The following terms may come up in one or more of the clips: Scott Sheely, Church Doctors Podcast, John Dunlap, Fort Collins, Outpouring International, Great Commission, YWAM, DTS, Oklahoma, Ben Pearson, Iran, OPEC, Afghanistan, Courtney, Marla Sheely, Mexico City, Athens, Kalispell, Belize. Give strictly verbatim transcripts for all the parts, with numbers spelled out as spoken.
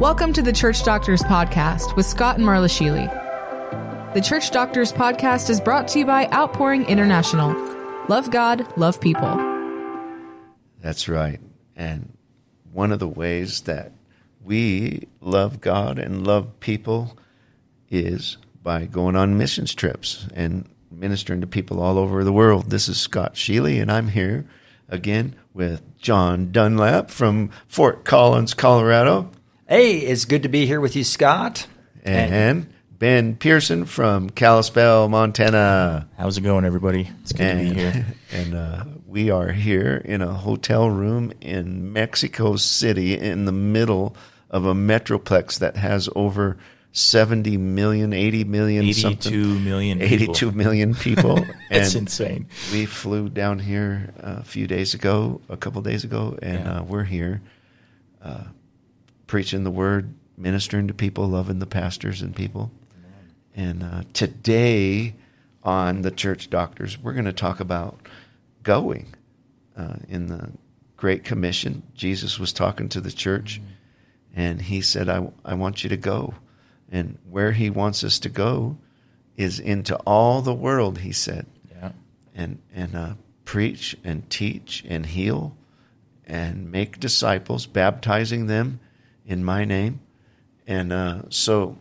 Welcome to the Church Doctors Podcast with Scott and Marla Sheely. The Church Doctors Podcast is brought to you by Outpouring International. Love God, love people. That's right. And one of the ways that we love God and love people is by going on missions trips and ministering to people all over the world. This is Scott Sheely, and I'm here again with John Dunlap from Fort Collins, Colorado. Hey, it's good to be here with you, Scott. And, and Ben Pearson from Kalispell, Montana. How's it going, everybody? It's good and, to be here. And uh, we are here in a hotel room in Mexico City in the middle of a metroplex that has over seventy million, eighty million, eighty-two something. million eighty-two million people. That's and insane. We flew down here a few days ago, a couple days ago, and yeah. uh, we're here. Uh, preaching the word, ministering to people, loving the pastors and people. Amen. And uh, today on the Church Doctors, we're going to talk about going uh, in the Great Commission. Jesus was talking to the church, mm-hmm. and he said, I, I want you to go. And where he wants us to go is into all the world, he said. Yeah. And, and uh, preach and teach and heal and make disciples, baptizing them in my name. And uh, so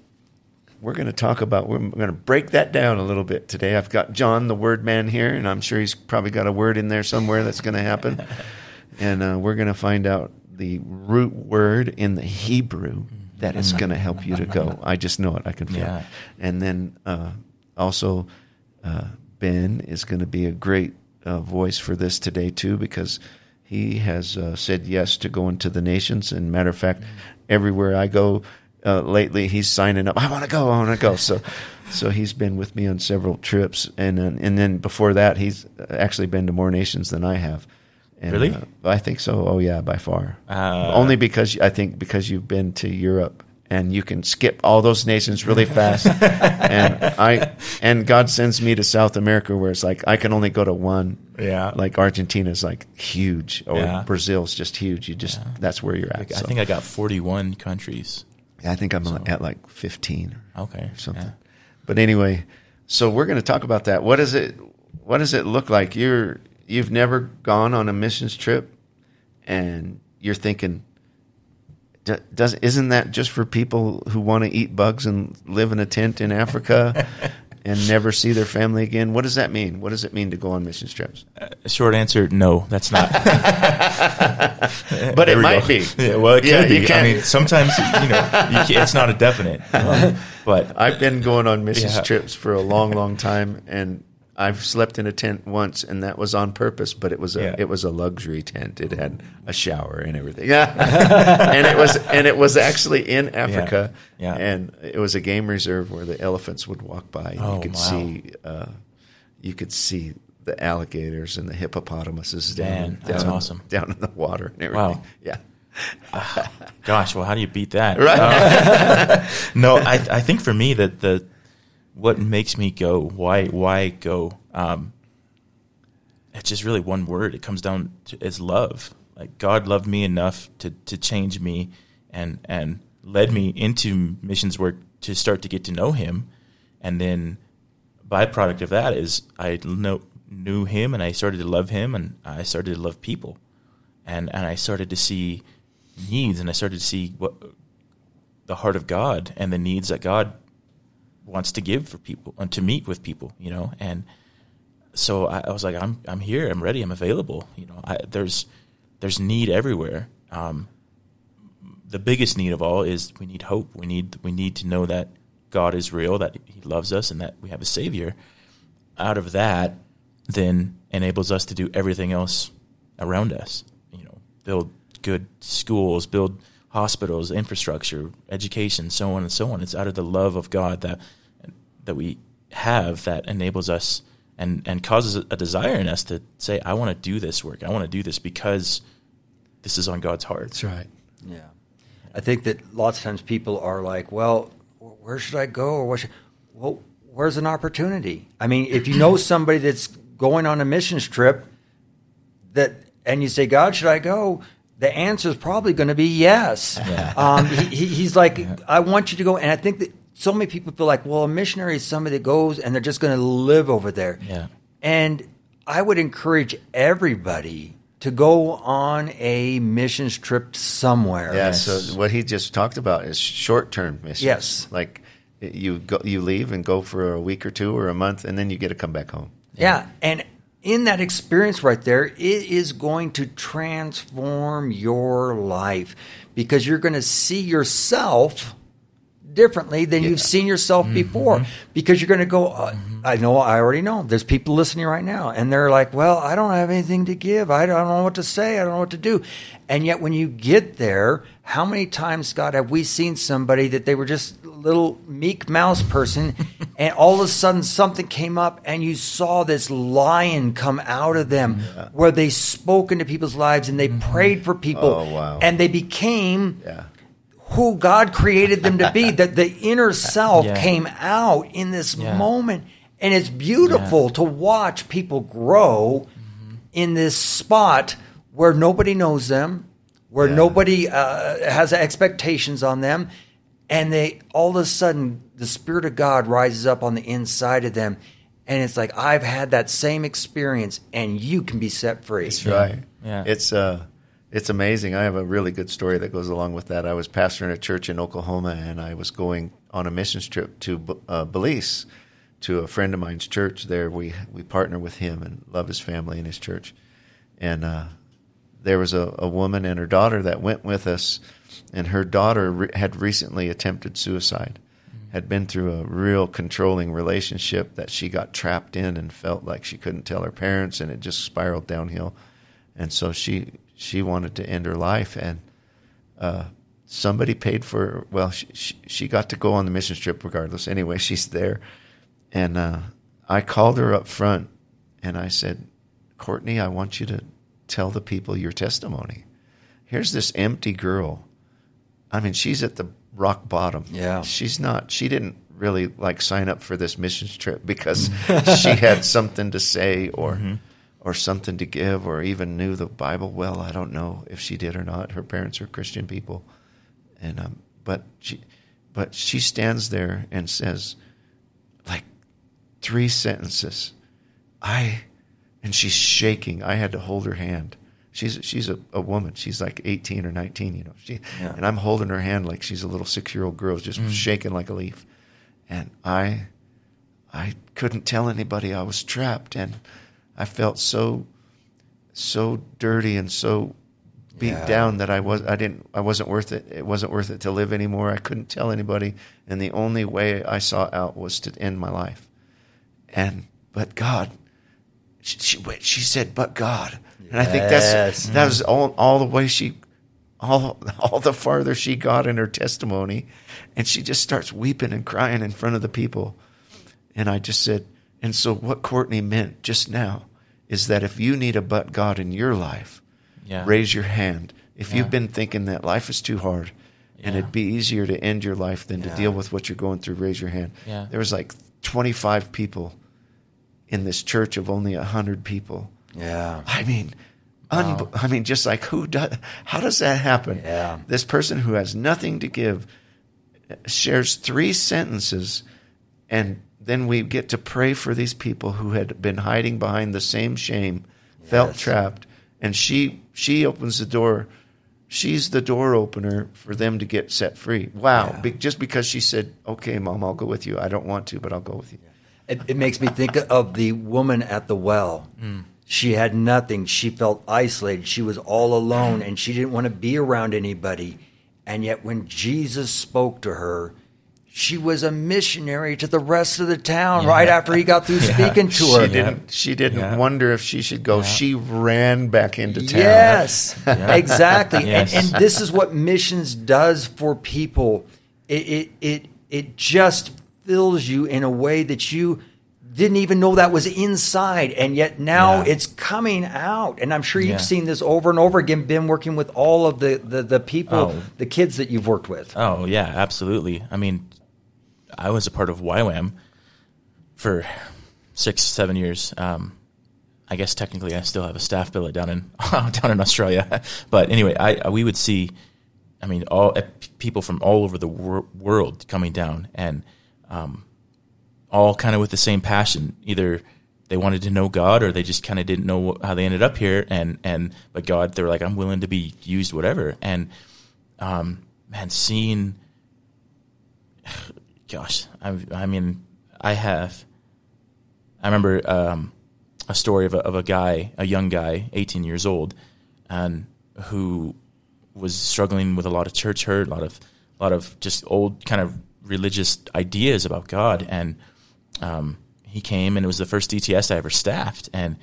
we're going to talk about, we're going to break that down a little bit today. I've got John, the word man, here, and I'm sure he's probably got a word in there somewhere that's going to happen. And uh, we're going to find out the root word in the Hebrew that is going to help you to go. I just know it. I can feel yeah. it. And then uh, also uh, Ben is going to be a great uh, voice for this today too, because he has uh, said yes to going to the nations. And matter of fact, everywhere I go uh, lately, he's signing up. I want to go. I want to go. So, so he's been with me on several trips, and then, and then before that, he's actually been to more nations than I have. And, really? Uh, I think so. Oh yeah, by far. Uh, Only because I think because you've been to Europe, and you can skip all those nations really fast. and I and God sends me to South America, where it's like I can only go to one. Yeah, like Argentina's like huge, or yeah. Brazil's just huge. You just yeah. that's where you're at. I so. think I got forty-one countries. Yeah, I think I'm so. at like fifteen. Or okay, or something. Yeah. But anyway, so we're going to talk about that. What does it What does it look like? You're you've never gone on a missions trip, and you're thinking, Does, isn't that just for people who want to eat bugs and live in a tent in Africa and never see their family again? What does that mean? What does it mean to go on missions trips? Uh, short answer, no, that's not. But it might go. be. Yeah, well, it yeah, could be. I mean, sometimes you know you it's not a definite. Um, but I've been going on missions yeah. trips for a long, long time, and I've slept in a tent once, and that was on purpose, but it was a yeah. it was a luxury tent. It had a shower and everything. Yeah. and it was and it was actually in Africa. Yeah. Yeah. And it was a game reserve where the elephants would walk by, and oh, you could wow. see uh, you could see the alligators and the hippopotamuses Man, down that's down, awesome. down in the water and everything. Wow. Yeah. uh, gosh, well, how do you beat that? Right. Um, no, I I think for me that the what makes me go? Why? Why go? Um, it's just really one word. It comes down to it's love. Like God loved me enough to, to change me, and and led me into missions work to start to get to know Him, and then byproduct of that is I know, knew Him, and I started to love Him, and I started to love people, and and I started to see needs, and I started to see what the heart of God and the needs that God wants to give for people and to meet with people, you know? And so I, I was like, I'm, I'm here, I'm ready, I'm available. You know, I, there's, there's need everywhere. Um, the biggest need of all is we need hope. We need, we need to know that God is real, that He loves us, and that we have a Savior. Out of that then enables us to do everything else around us, you know, build good schools, build hospitals, infrastructure, education, so on and so on. It's out of the love of God that, that we have that enables us and, and causes a desire in us to say, I want to do this work. I want to do this because this is on God's heart. That's right. Yeah. I think that lots of times people are like, well, where should I go? Or what should, well, where's an opportunity? I mean, if you know somebody that's going on a missions trip that, and you say, God, should I go? the answer is probably going to be yes. Yeah. Um, he, he's like, I want you to go. And I think that so many people feel like, well, a missionary is somebody that goes and they're just going to live over there. Yeah. And I would encourage everybody to go on a missions trip somewhere. Yeah, yes. So what he just talked about is short-term missions. Yes. Like you go, you leave and go for a week or two or a month, and then you get to come back home. Yeah, yeah. And in that experience right there, it is going to transform your life because you're going to see yourself differently than yeah. you've seen yourself mm-hmm. before, because you're going to go, uh, mm-hmm. I know, I already know. There's people listening right now, and they're like, well, I don't have anything to give. I don't know what to say. I don't know what to do. And yet when you get there, how many times, Scott, have we seen somebody that they were just little meek mouse person, and all of a sudden something came up, and you saw this lion come out of them yeah. where they spoke into people's lives, and they mm-hmm. prayed for people, oh, wow. and they became... Yeah. who God created them to be, that the inner self yeah. came out in this yeah. moment. And it's beautiful yeah. to watch people grow mm-hmm. in this spot where nobody knows them, where yeah. nobody uh, has expectations on them. And they all of a sudden, the Spirit of God rises up on the inside of them. And it's like, I've had that same experience, and you can be set free. That's right. Yeah. It's... Uh... It's amazing. I have a really good story that goes along with that. I was pastoring a church in Oklahoma, and I was going on a missions trip to uh, Belize, to a friend of mine's church there. We we partner with him and love his family and his church. And uh, there was a, a woman and her daughter that went with us, and her daughter re- had recently attempted suicide, mm-hmm. had been through a real controlling relationship that she got trapped in and felt like she couldn't tell her parents, and it just spiraled downhill. And so she... She wanted to end her life, and uh, somebody paid for, well, she, she, she got to go on the mission trip regardless. Anyway, she's there. And uh, I called her up front, and I said, Courtney, I want you to tell the people your testimony. Here's this empty girl. I mean, she's at the rock bottom. Yeah. She's not, she didn't really like sign up for this missions trip because she had something to say or... Mm-hmm. or something to give, or even knew the Bible well. I don't know if she did or not. Her parents are Christian people, and um, but she, but she stands there and says, like, three sentences. I, and she's shaking. I had to hold her hand. She's she's a, a woman. She's like eighteen or nineteen, you know. She yeah. and I'm holding her hand like she's a little six year old girl, just mm. shaking like a leaf. And I, I couldn't tell anybody I was trapped, and I felt so, so dirty and so beat yeah. down that I was I didn't I wasn't worth it. It wasn't worth it to live anymore. I couldn't tell anybody, and the only way I saw out was to end my life. And but God, she, she, she said, but God, yes. and I think that's that was all all the way she, all all the farther she got in her testimony, and she just starts weeping and crying in front of the people, and I just said. And so what Courtney meant just now is that if you need a but God in your life, yeah. raise your hand. If yeah. you've been thinking that life is too hard yeah. and it'd be easier to end your life than yeah. to deal with what you're going through, raise your hand. Yeah. There was like twenty-five people in this church of only one hundred people. Yeah, I mean, wow. un- I mean, just like who does? How does that happen? Yeah. This person who has nothing to give shares three sentences, and then we get to pray for these people who had been hiding behind the same shame, yes. felt trapped, and she she opens the door. She's the door opener for them to get set free. Wow. Yeah. Be- just because she said, okay, Mom, I'll go with you. I don't want to, but I'll go with you. It, it makes me think of the woman at the well. Mm. She had nothing. She felt isolated. She was all alone, and she didn't want to be around anybody. And yet when Jesus spoke to her, she was a missionary to the rest of the town yeah. right after he got through speaking yeah. to her. She didn't, she didn't yeah. wonder if she should go. Yeah. She ran back into town. Yes, yeah. exactly. Yes. And, and this is what missions does for people. It, it it it just fills you in a way that you didn't even know that was inside, and yet now yeah. it's coming out. And I'm sure you've yeah. seen this over and over again, Ben, working with all of the, the, the people, oh. the kids that you've worked with. Oh, yeah, absolutely. I mean... I was a part of Y WAM for six, seven years. Um, I guess technically I still have a staff billet down in down in Australia. But anyway, I we would see, I mean, all uh, people from all over the wor- world coming down, and um, all kind of with the same passion. Either they wanted to know God, or they just kind of didn't know how they ended up here. And, and but God, they were like, I'm willing to be used, whatever. And um, man, seeing, gosh, I, I mean, I have. I remember um, a story of a, of a guy, a young guy, eighteen years old, and who was struggling with a lot of church hurt, a lot of, a lot of just old kind of religious ideas about God. And um, he came, and it was the first D T S I ever staffed. And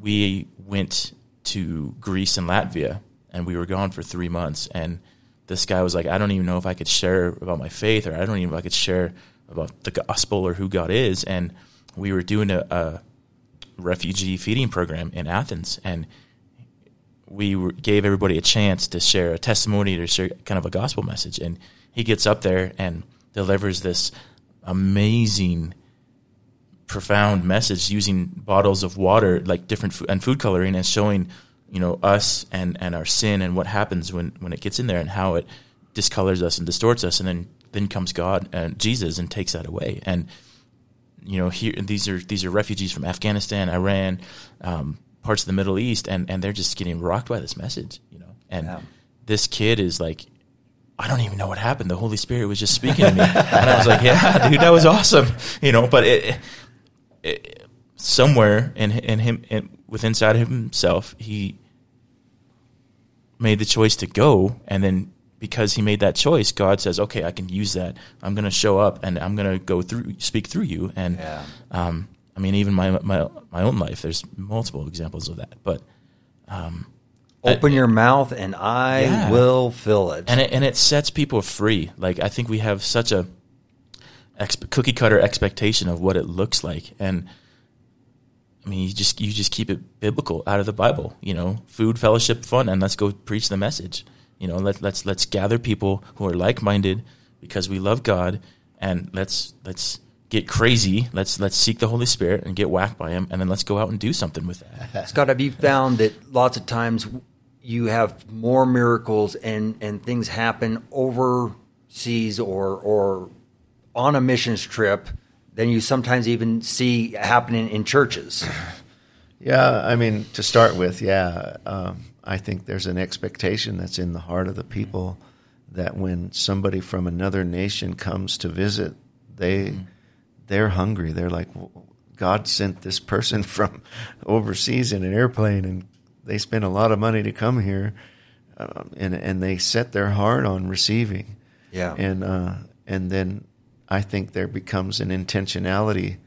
we went to Greece and Latvia, and we were gone for three months. And this guy was like, I don't even know if I could share about my faith, or I don't even know if I could share about the gospel or who God is. And we were doing a, a refugee feeding program in Athens, and we were, gave everybody a chance to share a testimony, to share kind of a gospel message. And he gets up there and delivers this amazing, profound message using bottles of water, like different food, and food coloring, and showing, you know, us and, and our sin and what happens when, when it gets in there and how it discolors us and distorts us. And then, then comes God and Jesus and takes that away. And you know, here these are these are refugees from Afghanistan, Iran, um, parts of the Middle East, and, and they're just getting rocked by this message, you know. And yeah. This kid is like, I don't even know what happened. The Holy Spirit was just speaking to me, and I was like, yeah, dude, that was awesome, you know. But it, it, somewhere in in him, in, with inside of himself, he made the choice to go, and then. Because he made that choice, God says, okay, I can use that. I'm going to show up, and I'm going to go through, speak through you. And yeah. um, I mean, even my, my my own life, there's multiple examples of that. But um, open I, your mouth, and I yeah. will fill it. And it, and it sets people free. Like, I think we have such a exp- cookie cutter expectation of what it looks like, and I mean, you just you just keep it biblical, out of the Bible. You know, food, fellowship, fun, and let's go preach the message. You know, let, let's let's gather people who are like-minded because we love God, and let's let's get crazy. Let's let's seek the Holy Spirit and get whacked by Him, and then let's go out and do something with that. Scott, have you found that lots of times you have more miracles and, and things happen overseas or or on a missions trip than you sometimes even see happening in churches? Yeah, I mean, to start with, yeah. Um, I think there's an expectation that's in the heart of the people that when somebody from another nation comes to visit, they mm. they're hungry. They're like, well, God sent this person from overseas in an airplane, and they spent a lot of money to come here, um, and and they set their heart on receiving. Yeah, and uh, and then I think there becomes an intentionality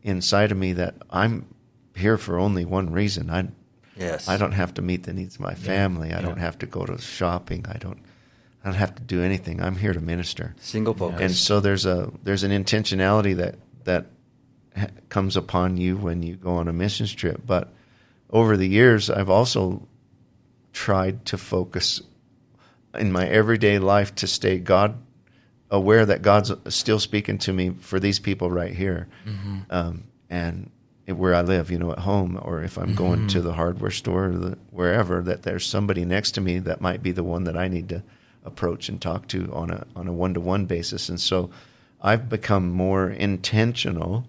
inside of me that I'm here for only one reason. I Yes, I don't have to meet the needs of my family. Yeah. I yeah. don't have to go to shopping. I don't, I don't have to do anything. I'm here to minister. Single focus. And so there's a there's an intentionality that that ha- comes upon you when you go on a missions trip. But over the years, I've also tried to focus in my everyday life to stay God aware that God's still speaking to me for these people right here, mm-hmm. um, and. Where I live, you know, at home, or if I'm going mm-hmm. to the hardware store or the, wherever, that there's somebody next to me that might be the one that I need to approach and talk to on a on a one-to-one basis. And so I've become more intentional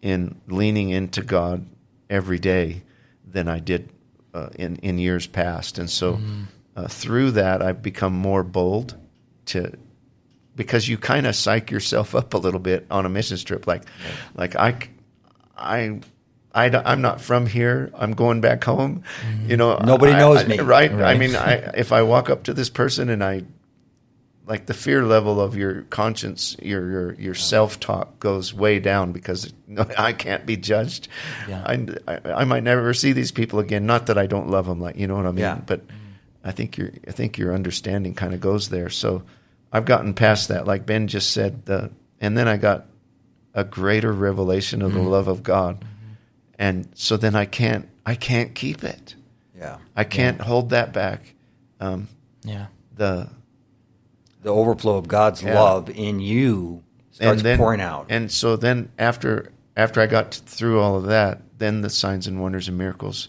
in leaning into God every day than I did uh, in, in years past. And so mm-hmm. uh, through that, I've become more bold to because you kind of psych yourself up a little bit on a missions trip. Like, yeah. like I... I, I, I'm not from here. I'm going back home. You know, nobody I, knows I, me, right? right? I mean, I, if I walk up to this person and I, like, the fear level of your conscience, your your, your yeah. self talk goes way down because no, I can't be judged. Yeah. I, I I might never see these people again. Not that I don't love them, like you know what I mean. Yeah. But I think your I think your understanding kind of goes there. So I've gotten past that, like Ben just said. The and then I got. A greater revelation of mm-hmm. the love of God, mm-hmm. and so then I can't, I can't keep it. Yeah, I can't yeah. hold that back. Um, yeah, the the overflow of God's yeah. love in you starts and then, pouring out, and so then after after I got through all of that, then the signs and wonders and miracles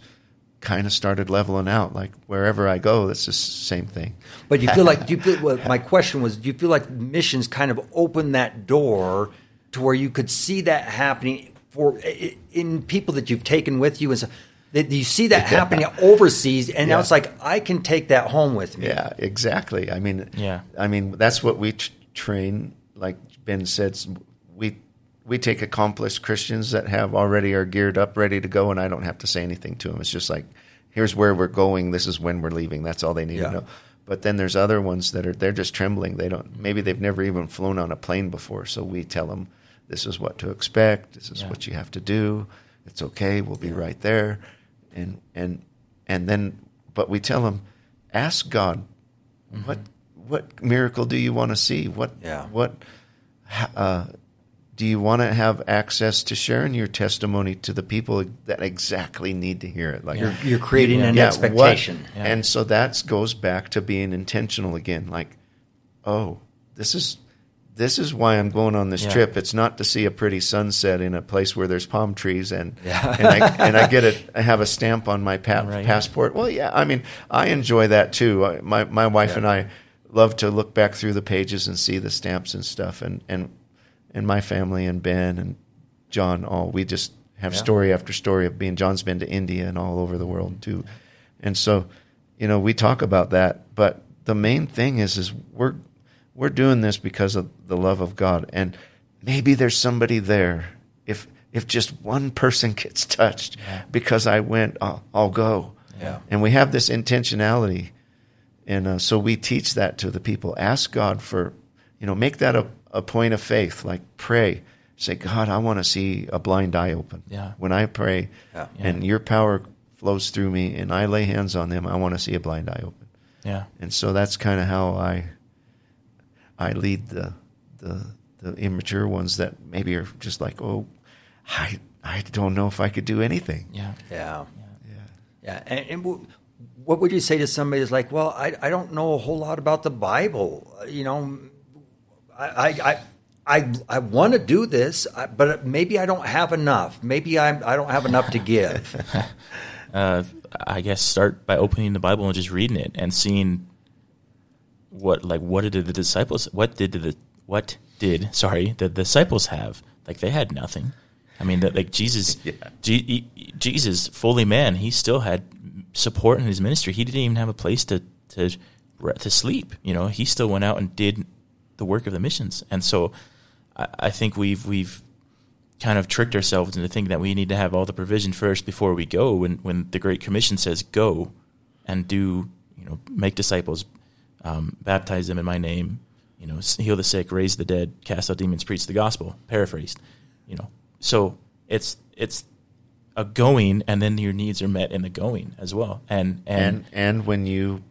kind of started leveling out. Like wherever I go, that's the same thing. But you feel like, do you feel, well, my question was, do you feel like missions kind of opened that door to where you could see that happening for in people that you've taken with you? And so, that you see that happening overseas, and yeah. now it's like, I can take that home with me. Yeah, exactly. I mean, yeah. I mean, that's what we t- train. Like Ben said, we we take accomplished Christians that have already are geared up, ready to go, and I don't have to say anything to them. It's just like, here's where we're going. This is when we're leaving. That's all they need yeah. to know. But then there's other ones that are they're just trembling. They don't. Maybe they've never even flown on a plane before. So we tell them, this is what to expect. This is yeah. what you have to do. It's okay. We'll be yeah. right there. And and and then, but we tell them, ask God, mm-hmm. what what miracle do you want to see? What yeah. what uh, do you want to have access to sharing your testimony to the people that exactly need to hear it? Like yeah. you're, you're creating an yeah, expectation, yeah. and so that goes back to being intentional again. Like, oh, this is. This is why I'm going on this yeah. trip. It's not to see a pretty sunset in a place where there's palm trees and yeah. and, I, and I get a I have a stamp on my pa- right, passport. Yeah. Well, yeah, I mean, I enjoy that too. My my wife yeah. and I love to look back through the pages and see the stamps and stuff. And and, and my family and Ben and John, all we just have yeah. story after story of being. John's been to India and all over the world too, yeah. and so you know we talk about that. But the main thing is is we're. We're doing this because of the love of God, and maybe there's somebody there. If if just one person gets touched yeah. because I went, I'll, I'll go. Yeah. And we have this intentionality, and uh, so we teach that to the people. Ask God for, you know, make that a, a point of faith. Like pray, say, God, I want to see a blind eye open. Yeah. When I pray, yeah. and yeah. your power flows through me, and I lay hands on them, I want to see a blind eye open. Yeah. And so that's kind of how I. I lead the, the the immature ones that maybe are just like, oh, I I don't know if I could do anything. Yeah, yeah, yeah, yeah. And, and w- what would you say to somebody who's like, well, I I don't know a whole lot about the Bible. You know, I I I I, I want to do this, but maybe I don't have enough. Maybe I I don't have enough to give. uh, I guess start by opening the Bible and just reading it and seeing. What like what did the disciples? What did the what did sorry the disciples have? Like they had nothing. I mean, that like Jesus, yeah. G, Jesus, fully man, he still had support in his ministry. He didn't even have a place to to to sleep. You know, he still went out and did the work of the missions. And so, I, I think we've we've kind of tricked ourselves into thinking that we need to have all the provision first before we go. When when the Great Commission says go and do, you know, make disciples. Um, baptize them in my name, you know, heal the sick, raise the dead, cast out demons, preach the gospel, paraphrased, you know. So it's it's a going, and then your needs are met in the going as well. And and and, and when you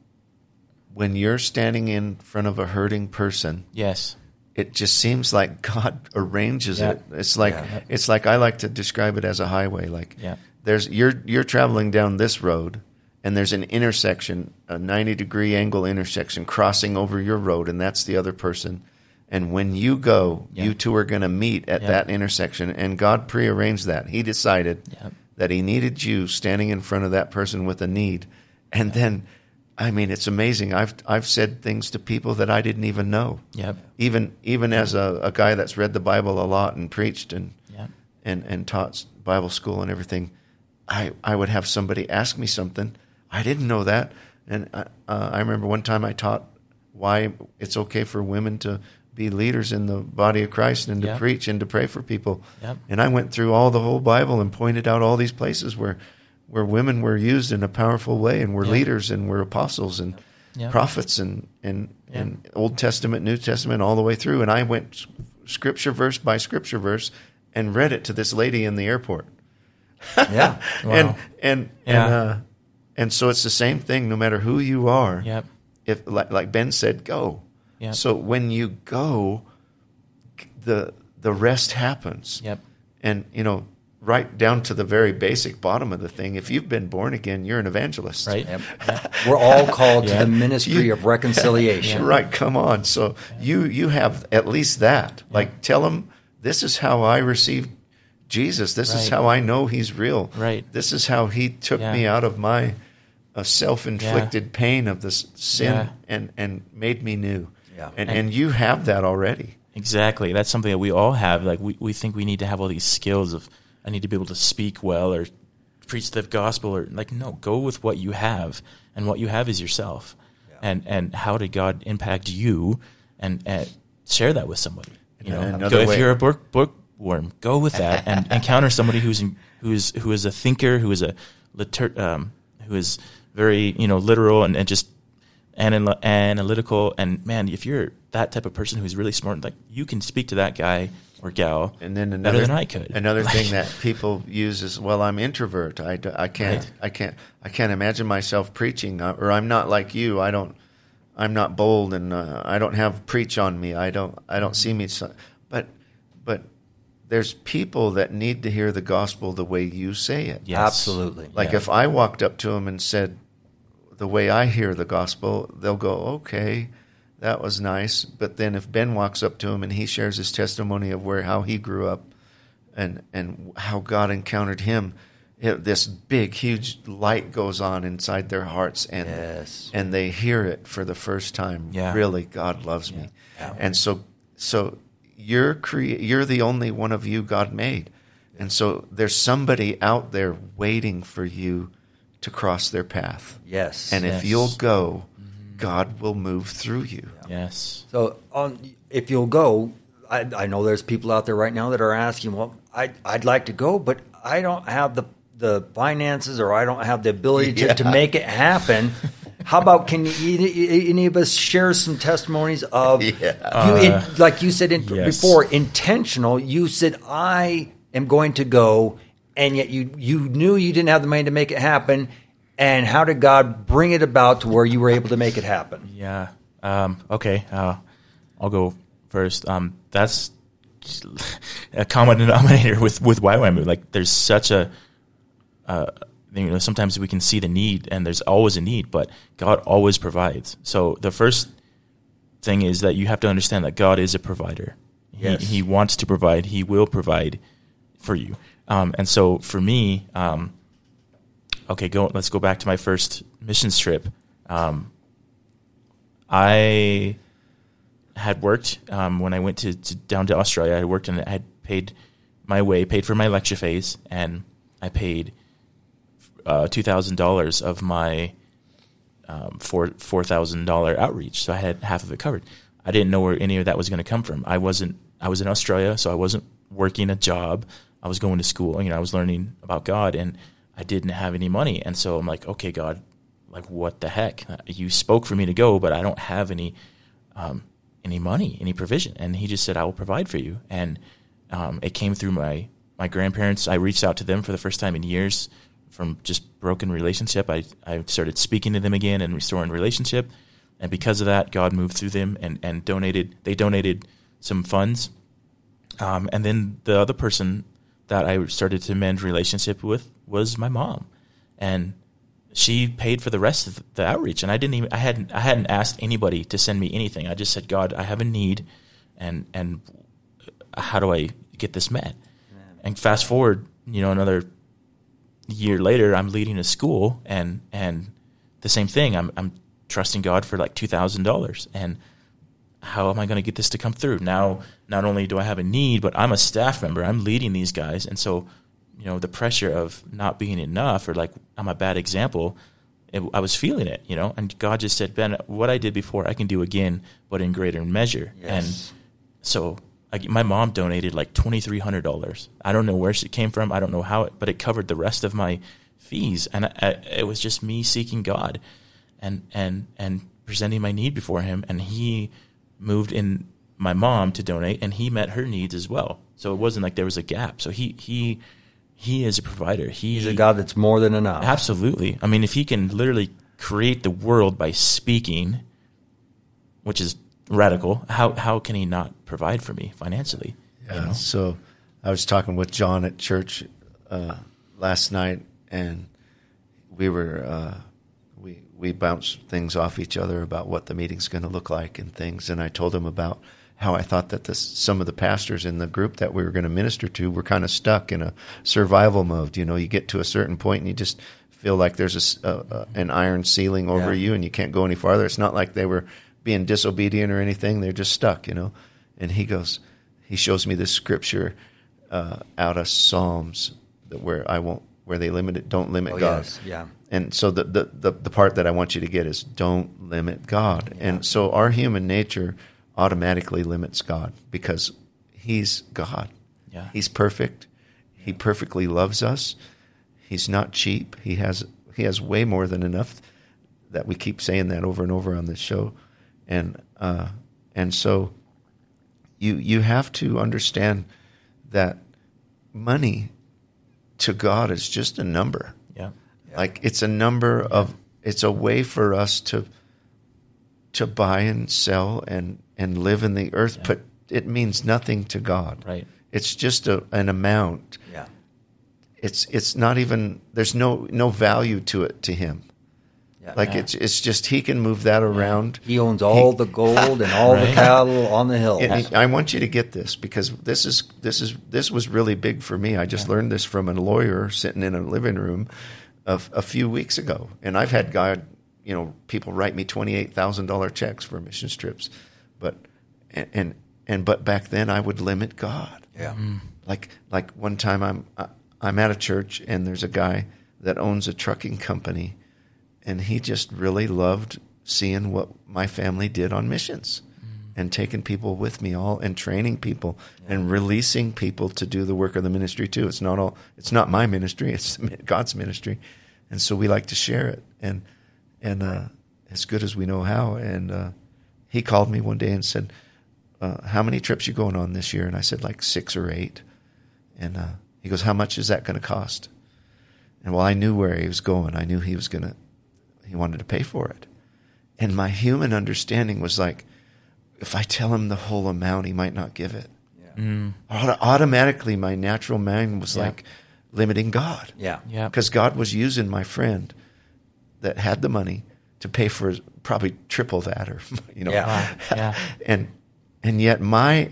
when you're standing in front of a hurting person, yes, it just seems like God arranges yeah. it. It's like yeah. it's like I like to describe it as a highway. Like yeah. there's you're you're traveling down this road. And there's an intersection, a ninety-degree angle intersection crossing over your road, and that's the other person. And when you go, yeah. you two are going to meet at yeah. that intersection, and God prearranged that. He decided yeah. that he needed you standing in front of that person with a need. And yeah. then, I mean, it's amazing. I've I've said things to people that I didn't even know. Yep. Even even yeah. as a, a guy that's read the Bible a lot and preached and yeah. and, and taught Bible school and everything, I, I would have somebody ask me something. I didn't know that, and I, uh, I remember one time I taught why it's okay for women to be leaders in the body of Christ and to yep. preach and to pray for people. Yep. And I went through all the whole Bible and pointed out all these places where where women were used in a powerful way and were yep. leaders and were apostles and yep. prophets and, and, yep. and Old Testament, New Testament, all the way through. And I went scripture verse by scripture verse and read it to this lady in the airport. Yeah, wow. And, and, yeah. and uh, And so it's the same thing, no matter who you are. Yep. If like, like Ben said, go. Yep. So when you go, the the rest happens. Yep. And you know, right down to the very basic bottom of the thing. If you've been born again, you're an evangelist. Right. Yep. Yep. We're all called yep. to the ministry you, of reconciliation. Yeah. Right. Come on. So yeah. you you have at least that. Yep. Like tell them this is how I received Jesus, this right. is how I know he's real. Right. This is how he took yeah. me out of my uh, self-inflicted yeah. pain of this sin yeah. and, and made me new. Yeah. And, and and you have that already. Exactly. That's something that we all have. Like we, we think we need to have all these skills of I need to be able to speak well or preach the gospel or like, no, go with what you have, and what you have is yourself. Yeah. And and how did God impact you, and, and share that with somebody. You and know, go, if you're a book, bookworm, go with that and encounter somebody who's in, who's who is a thinker, who is a litur- um, who is very you know literal and, and just anal- analytical. And man, if you're that type of person who's really smart, like you can speak to that guy or gal, and then another, better than I could. Another like, thing that people use is, well, I'm introvert. I, I can't right. I can't I can't imagine myself preaching, or I'm not like you. I don't. I'm not bold, and uh, I don't have preach on me. I don't I don't see me. But but there's people that need to hear the gospel the way you say it. Yes. Absolutely. Like yeah. if I walked up to them and said the way I hear the gospel, they'll go, okay. That was nice. But then if Ben walks up to him and he shares his testimony of where how he grew up and and how God encountered him, it, this big, huge light goes on inside their hearts, and yes. and they hear it for the first time. Yeah. Really, God loves yeah. me. Yeah. And so so you're crea- you're the only one of you God made. And so there's somebody out there waiting for you to cross their path. Yes. And yes. if you'll go, God will move through you. Yeah. Yes. So um, if you'll go, I, I know there's people out there right now that are asking, well, I, I'd like to go, but I don't have the, the finances, or I don't have the ability to, yeah. to make it happen. How about can you, any of us share some testimonies of, yeah. uh, you, in, like you said in, yes. before, intentional. You said, I am going to go, and yet you, you knew you didn't have the money to make it happen. And how did God bring it about to where you were able to make it happen? Yeah. Um, okay. Uh, I'll go first. Um, that's a common denominator with, with Y WAM. Like, there's such a, uh, you know, sometimes we can see the need, and there's always a need, but God always provides. So the first thing is that you have to understand that God is a provider. Yes. He, he wants to provide. He will provide for you. Um, and so for me... Um, Okay, go. Let's go back to my first missions trip. Um, I had worked um, when I went to, to down to Australia. I worked and I had paid my way, paid for my lecture phase, and I paid uh, two thousand dollars of my um, four four thousand dollar outreach. So I had half of it covered. I didn't know where any of that was going to come from. I wasn't. I was in Australia, so I wasn't working a job. I was going to school. You know, I was learning about God, and I didn't have any money. And so I'm like, okay, God, like, what the heck? You spoke for me to go, but I don't have any um, any money, any provision. And he just said, I will provide for you. And um, it came through my, my grandparents. I reached out to them for the first time in years from just broken relationship. I, I started speaking to them again and restoring relationship. And because of that, God moved through them and, and donated. They donated some funds. Um, and then the other person that I started to mend relationship with was my mom, and she paid for the rest of the outreach. And I didn't even, I hadn't, I hadn't asked anybody to send me anything. I just said, God, I have a need, and, and how do I get this met? And fast forward, you know, another year later, I'm leading a school, and, and the same thing, I'm, I'm trusting God for like two thousand dollars. And how am I going to get this to come through? Now, not only do I have a need, but I'm a staff member. I'm leading these guys. And so, you know, the pressure of not being enough, or like, I'm a bad example. It, I was feeling it, you know, and God just said, Ben, what I did before, I can do again, but in greater measure. Yes. And so I, my mom donated like two thousand three hundred dollars. I don't know where she came from. I don't know how, it, but it covered the rest of my fees. And I, I, it was just me seeking God and, and, and presenting my need before him. And he moved in my mom to donate, and he met her needs as well. So it wasn't like there was a gap. So he, he, He is a provider. He, He's a God that's more than enough. Absolutely. I mean, if he can literally create the world by speaking, which is radical, how how can he not provide for me financially? Yeah. You know? So I was talking with John at church uh, last night, and we were uh, we we bounced things off each other about what the meeting's going to look like and things. And I told him about how I thought that this, some of the pastors in the group that we were going to minister to were kind of stuck in a survival mode. You know, you get to a certain point and you just feel like there's a, a, an iron ceiling over yeah. you and you can't go any farther. It's not like they were being disobedient or anything. They're just stuck, you know. And he goes, he shows me this scripture uh, out of Psalms that where I won't, where they limit it, don't limit oh, God. Yes. Yeah. And so the, the, the, the part that I want you to get is don't limit God. Yeah. And so our human nature automatically limits God because he's God. Yeah. He's perfect. Yeah. He perfectly loves us. He's not cheap. He has he has way more than enough. That we keep saying that over and over on this show, and uh, and so you you have to understand that money to God is just a number. Yeah, yeah. Like it's a number of it's a way for us to to buy and sell and, and live in the earth, yeah. but it means nothing to God. Right, it's just a, an amount. Yeah. It's it's not even there's no no value to it to him, yeah, like yeah. it's it's just he can move that around. He owns all he, the gold and all right. the cattle on the hill. It, I want you to get this because this is this is this was really big for me. I just yeah. learned this from a lawyer sitting in a living room, of a few weeks ago, and I've had God, you know, people write me twenty-eight thousand dollars checks for missions trips, but and, and and but back then I would limit God. Yeah, mm. like like one time I'm. I, I'm at a church, and there's a guy that owns a trucking company, and he just really loved seeing what my family did on missions mm. and taking people with me all and training people yeah. and releasing people to do the work of the ministry too. It's not all. It's not my ministry. It's God's ministry, and so we like to share it and and uh, as good as we know how. And uh, he called me one day and said, uh, "How many trips you going on this year?" And I said, "Like six or eight." And uh, he goes, "How much is that going to cost?" And well, I knew where he was going. I knew he was going to, he wanted to pay for it. And my human understanding was like, if I tell him the whole amount, he might not give it. Yeah. Mm. Automatically, my natural mind was yeah. like limiting God. Yeah, yeah. Because God was using my friend that had the money to pay for probably triple that, or you know, yeah. yeah. and and yet my.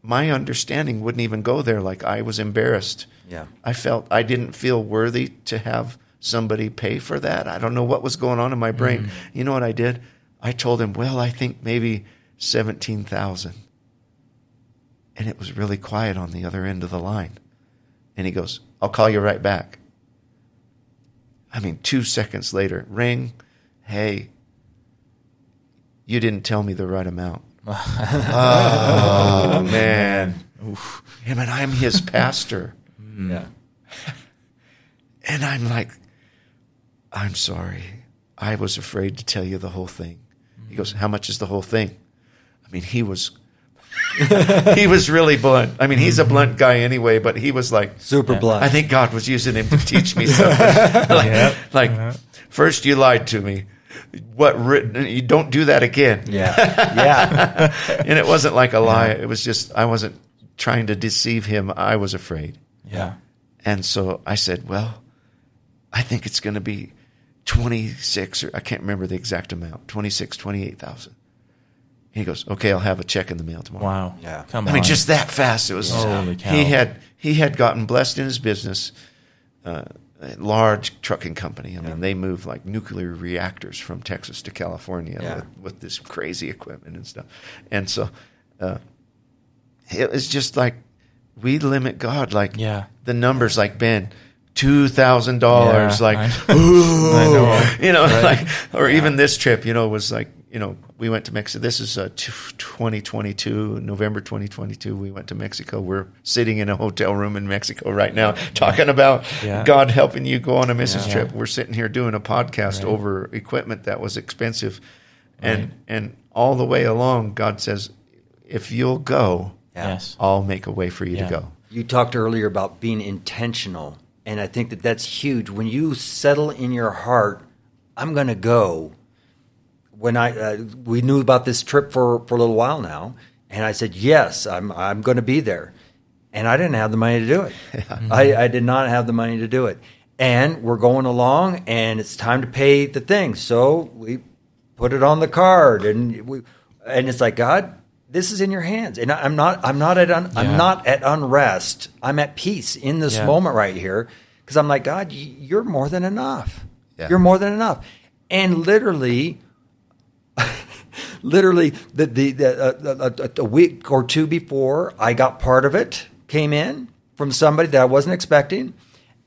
My understanding wouldn't even go there. Like I was embarrassed. Yeah, I felt I didn't feel worthy to have somebody pay for that. I don't know what was going on in my brain. Mm. You know what I did? I told him, "Well, I think maybe seventeen thousand." And it was really quiet on the other end of the line. And he goes, "I'll call you right back." I mean, two seconds later, ring. "Hey, you didn't tell me the right amount." Oh, man. Oof. I mean, I'm his pastor. Yeah. And I'm like, "I'm sorry. I was afraid to tell you the whole thing." He goes, "How much is the whole thing?" I mean, he was he was really blunt. I mean, he's a blunt guy anyway, but he was like super yeah. blunt. I think God was using him to teach me something. like, yep. like uh-huh. First you lied to me. What written? You don't do that again. Yeah, yeah. And it wasn't like a lie. It was just I wasn't trying to deceive him. I was afraid. Yeah. And so I said, "Well, I think it's going to be twenty-six, or I can't remember the exact amount. Twenty-six, twenty-eight thousand." He goes, "Okay, I'll have a check in the mail tomorrow." Wow. Yeah. Come I on. I mean, just that fast. It was. Holy cow. He had he had gotten blessed in his business. Uh, A large trucking company. I mean, yeah. they move like nuclear reactors from Texas to California yeah. with, with this crazy equipment and stuff. And so uh, it was just like we limit God. Like yeah. the numbers, like Ben, two thousand dollars. Like I, ooh, I know. You know, right. like or yeah. even this trip. You know, was like you know we went to Mexico. This is uh, twenty twenty-two, November twenty twenty-two. We went to Mexico. We're sitting in a hotel room in Mexico right now, talking yeah. about yeah. God helping you go on a missions yeah. trip. We're sitting here doing a podcast right. over equipment that was expensive, and right. and all the way along, God says, "If you'll go, yes. I'll make a way for you yeah. to go." You talked earlier about being intentional, and I think that that's huge. When you settle in your heart, "I'm going to go." When I uh, we knew about this trip for, for a little while now, and I said, "Yes, I'm I'm going to be there," and I didn't have the money to do it. Mm-hmm. I, I did not have the money to do it, and we're going along, and it's time to pay the thing. So we put it on the card, and we and it's like, "God, this is in your hands. And I'm not, I'm not at, un, yeah. I'm not at unrest. I'm at peace in this yeah. moment right here. Cause I'm like, God, you're more than enough. Yeah. You're more than enough. And literally, literally the, the, the, uh, a, a week or two before I got part of it came in from somebody that I wasn't expecting.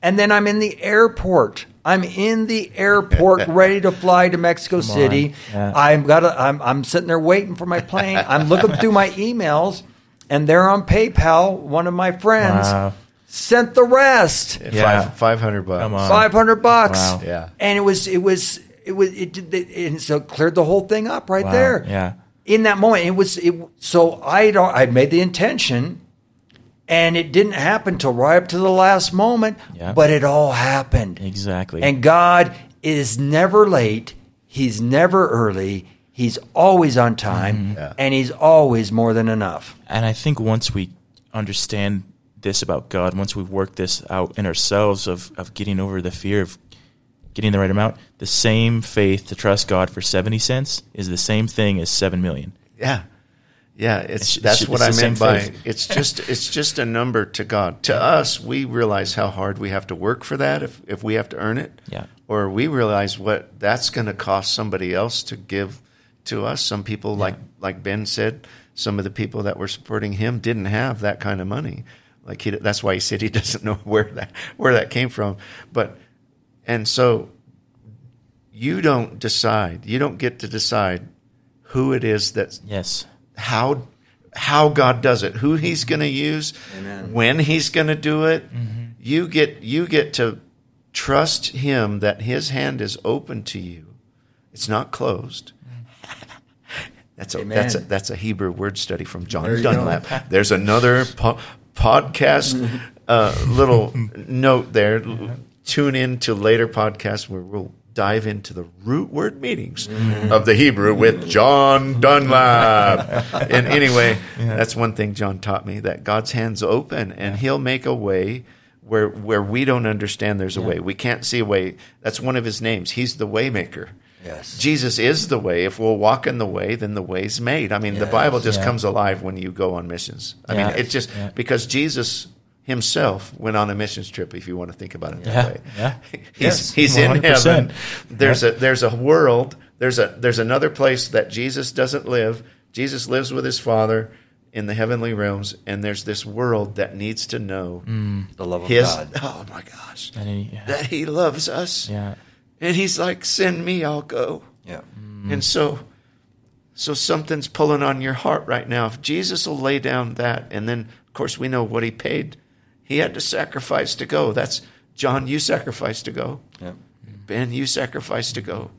And then I'm in the airport. I'm in the airport ready to fly to Mexico City. Yeah. I'm got I'm I'm sitting there waiting for my plane. I'm looking through my emails, and there on PayPal, one of my friends wow. sent the rest. Yeah. Five, five hundred bucks. Come on. Five hundred bucks. Wow. Yeah. And it was it was it was it did it, and so cleared the whole thing up right wow. there. Yeah. In that moment, it was it so I don't I made the intention. And it didn't happen till right up to the last moment, yeah. but it all happened. Exactly. And God is never late. He's never early. He's always on time, mm-hmm. yeah. and he's always more than enough. And I think once we understand this about God, once we work this out in ourselves of, of getting over the fear of getting the right amount, the same faith to trust God for seventy cents is the same thing as seven million dollars. Yeah. Yeah, it's, it's that's it's what I meant by faith. it's just it's just a number to God. To us, we realize how hard we have to work for that if, if we have to earn it. Yeah. Or we realize what that's going to cost somebody else to give to us. Some people, yeah. like like Ben said, some of the people that were supporting him didn't have that kind of money. Like he, that's why he said he doesn't know where that where that came from. But and so you don't decide. You don't get to decide who it is that's yes. how how God does it, who he's going to use, Amen. When he's going to do it. Mm-hmm. You get you get to trust him that his hand is open to you. It's not closed. That's a, that's a, that's a Hebrew word study from John there Dunlap. There's another po- podcast uh, little note there. Yeah. Tune in to later podcasts where we'll dive into the root word meanings mm-hmm. of the Hebrew with John Dunlap. And anyway, yeah. that's one thing John taught me, that God's hand's open and yeah. he'll make a way where where we don't understand there's a yeah. way. We can't see a way. That's one of his names. He's the way maker. Yes. Jesus is the way. If we'll walk in the way, then the way's made. I mean, yes. the Bible just yeah. comes alive when you go on missions. I yeah. mean, it's just yeah. because Jesus himself went on a missions trip, if you want to think about it that yeah, way. Yeah. He's, yes, he's in heaven. There's yeah. a there's a world. There's a there's another place that Jesus doesn't live. Jesus lives with his Father in the heavenly realms, and there's this world that needs to know mm, the love of his, God. Oh my gosh, and he, yeah. that he loves us. Yeah, and he's like, send me, I'll go. Yeah, mm. and so. So something's pulling on your heart right now. If Jesus will lay down that, and then of course we know what he paid. He had to sacrifice to go. That's John. You sacrificed to go. Yeah. Ben, you sacrificed to go.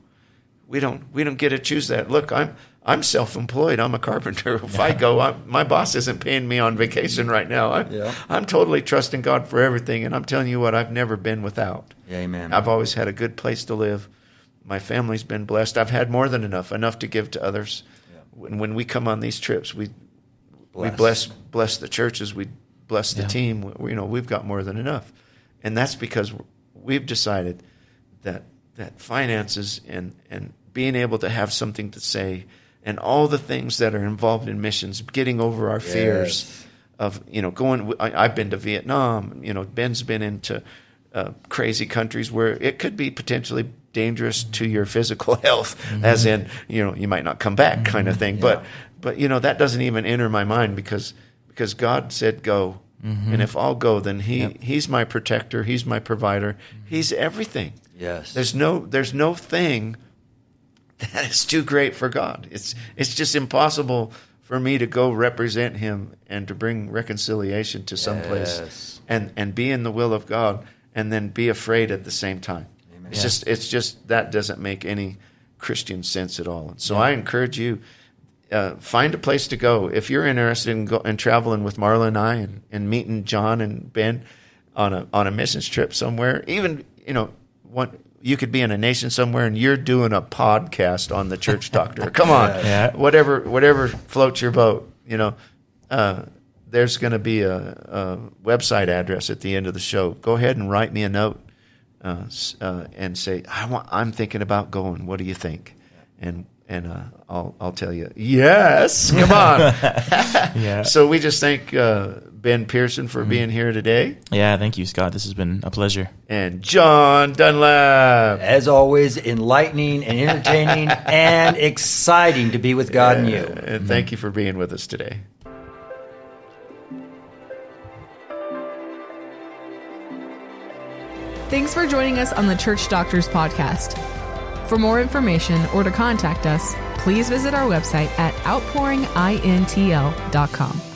We don't. We don't get to choose that. Look, I'm. I'm self-employed. I'm a carpenter. If yeah. I go, I'm, my boss isn't paying me on vacation right now. I'm. Yeah. I'm totally trusting God for everything. And I'm telling you what, I've never been without. Yeah, amen. I've always had a good place to live. My family's been blessed. I've had more than enough. Enough to give to others. Yeah. When, when we come on these trips, we bless. we bless bless the churches. We. Bless the yeah. team. We, you know, we've got more than enough, and that's because we've decided that that finances and and being able to have something to say and all the things that are involved in missions, getting over our yes. fears of you know going. I, I've been to Vietnam. You know, Ben's been into uh, crazy countries where it could be potentially dangerous to your physical health, mm-hmm. as in you know you might not come back, mm-hmm. kind of thing. Yeah. But but you know that doesn't even enter my mind because. Because God said go, mm-hmm. and if I'll go, then He yep. He's my protector, He's my provider, mm-hmm. He's everything. Yes, there's no there's no thing that is too great for God. It's it's just impossible for me to go represent Him and to bring reconciliation to someplace yes. and and be in the will of God and then be afraid at the same time. Amen. It's yeah. just it's just that doesn't make any Christian sense at all. And so yeah. I encourage you. Uh, find a place to go. If you're interested in, go, in traveling with Marla and I and, and meeting John and Ben on a on a missions trip somewhere, even, you know, one, you could be in a nation somewhere and you're doing a podcast on the Church Doctor. Come on. Yeah. Whatever whatever floats your boat, you know. Uh, there's going to be a, a website address at the end of the show. Go ahead and write me a note uh, uh, and say, I want, I'm thinking about going. What do you think? And And uh, I'll I'll tell you, yes, come on. Yeah. So we just thank uh, Ben Pearson for mm-hmm. being here today. Yeah, thank you, Scott. This has been a pleasure. And John Dunlap. As always, enlightening and entertaining and exciting to be with God and, and you. And mm-hmm. thank you for being with us today. Thanks for joining us on the Church Doctors Podcast. For more information or to contact us, please visit our website at outpouring intl dot com.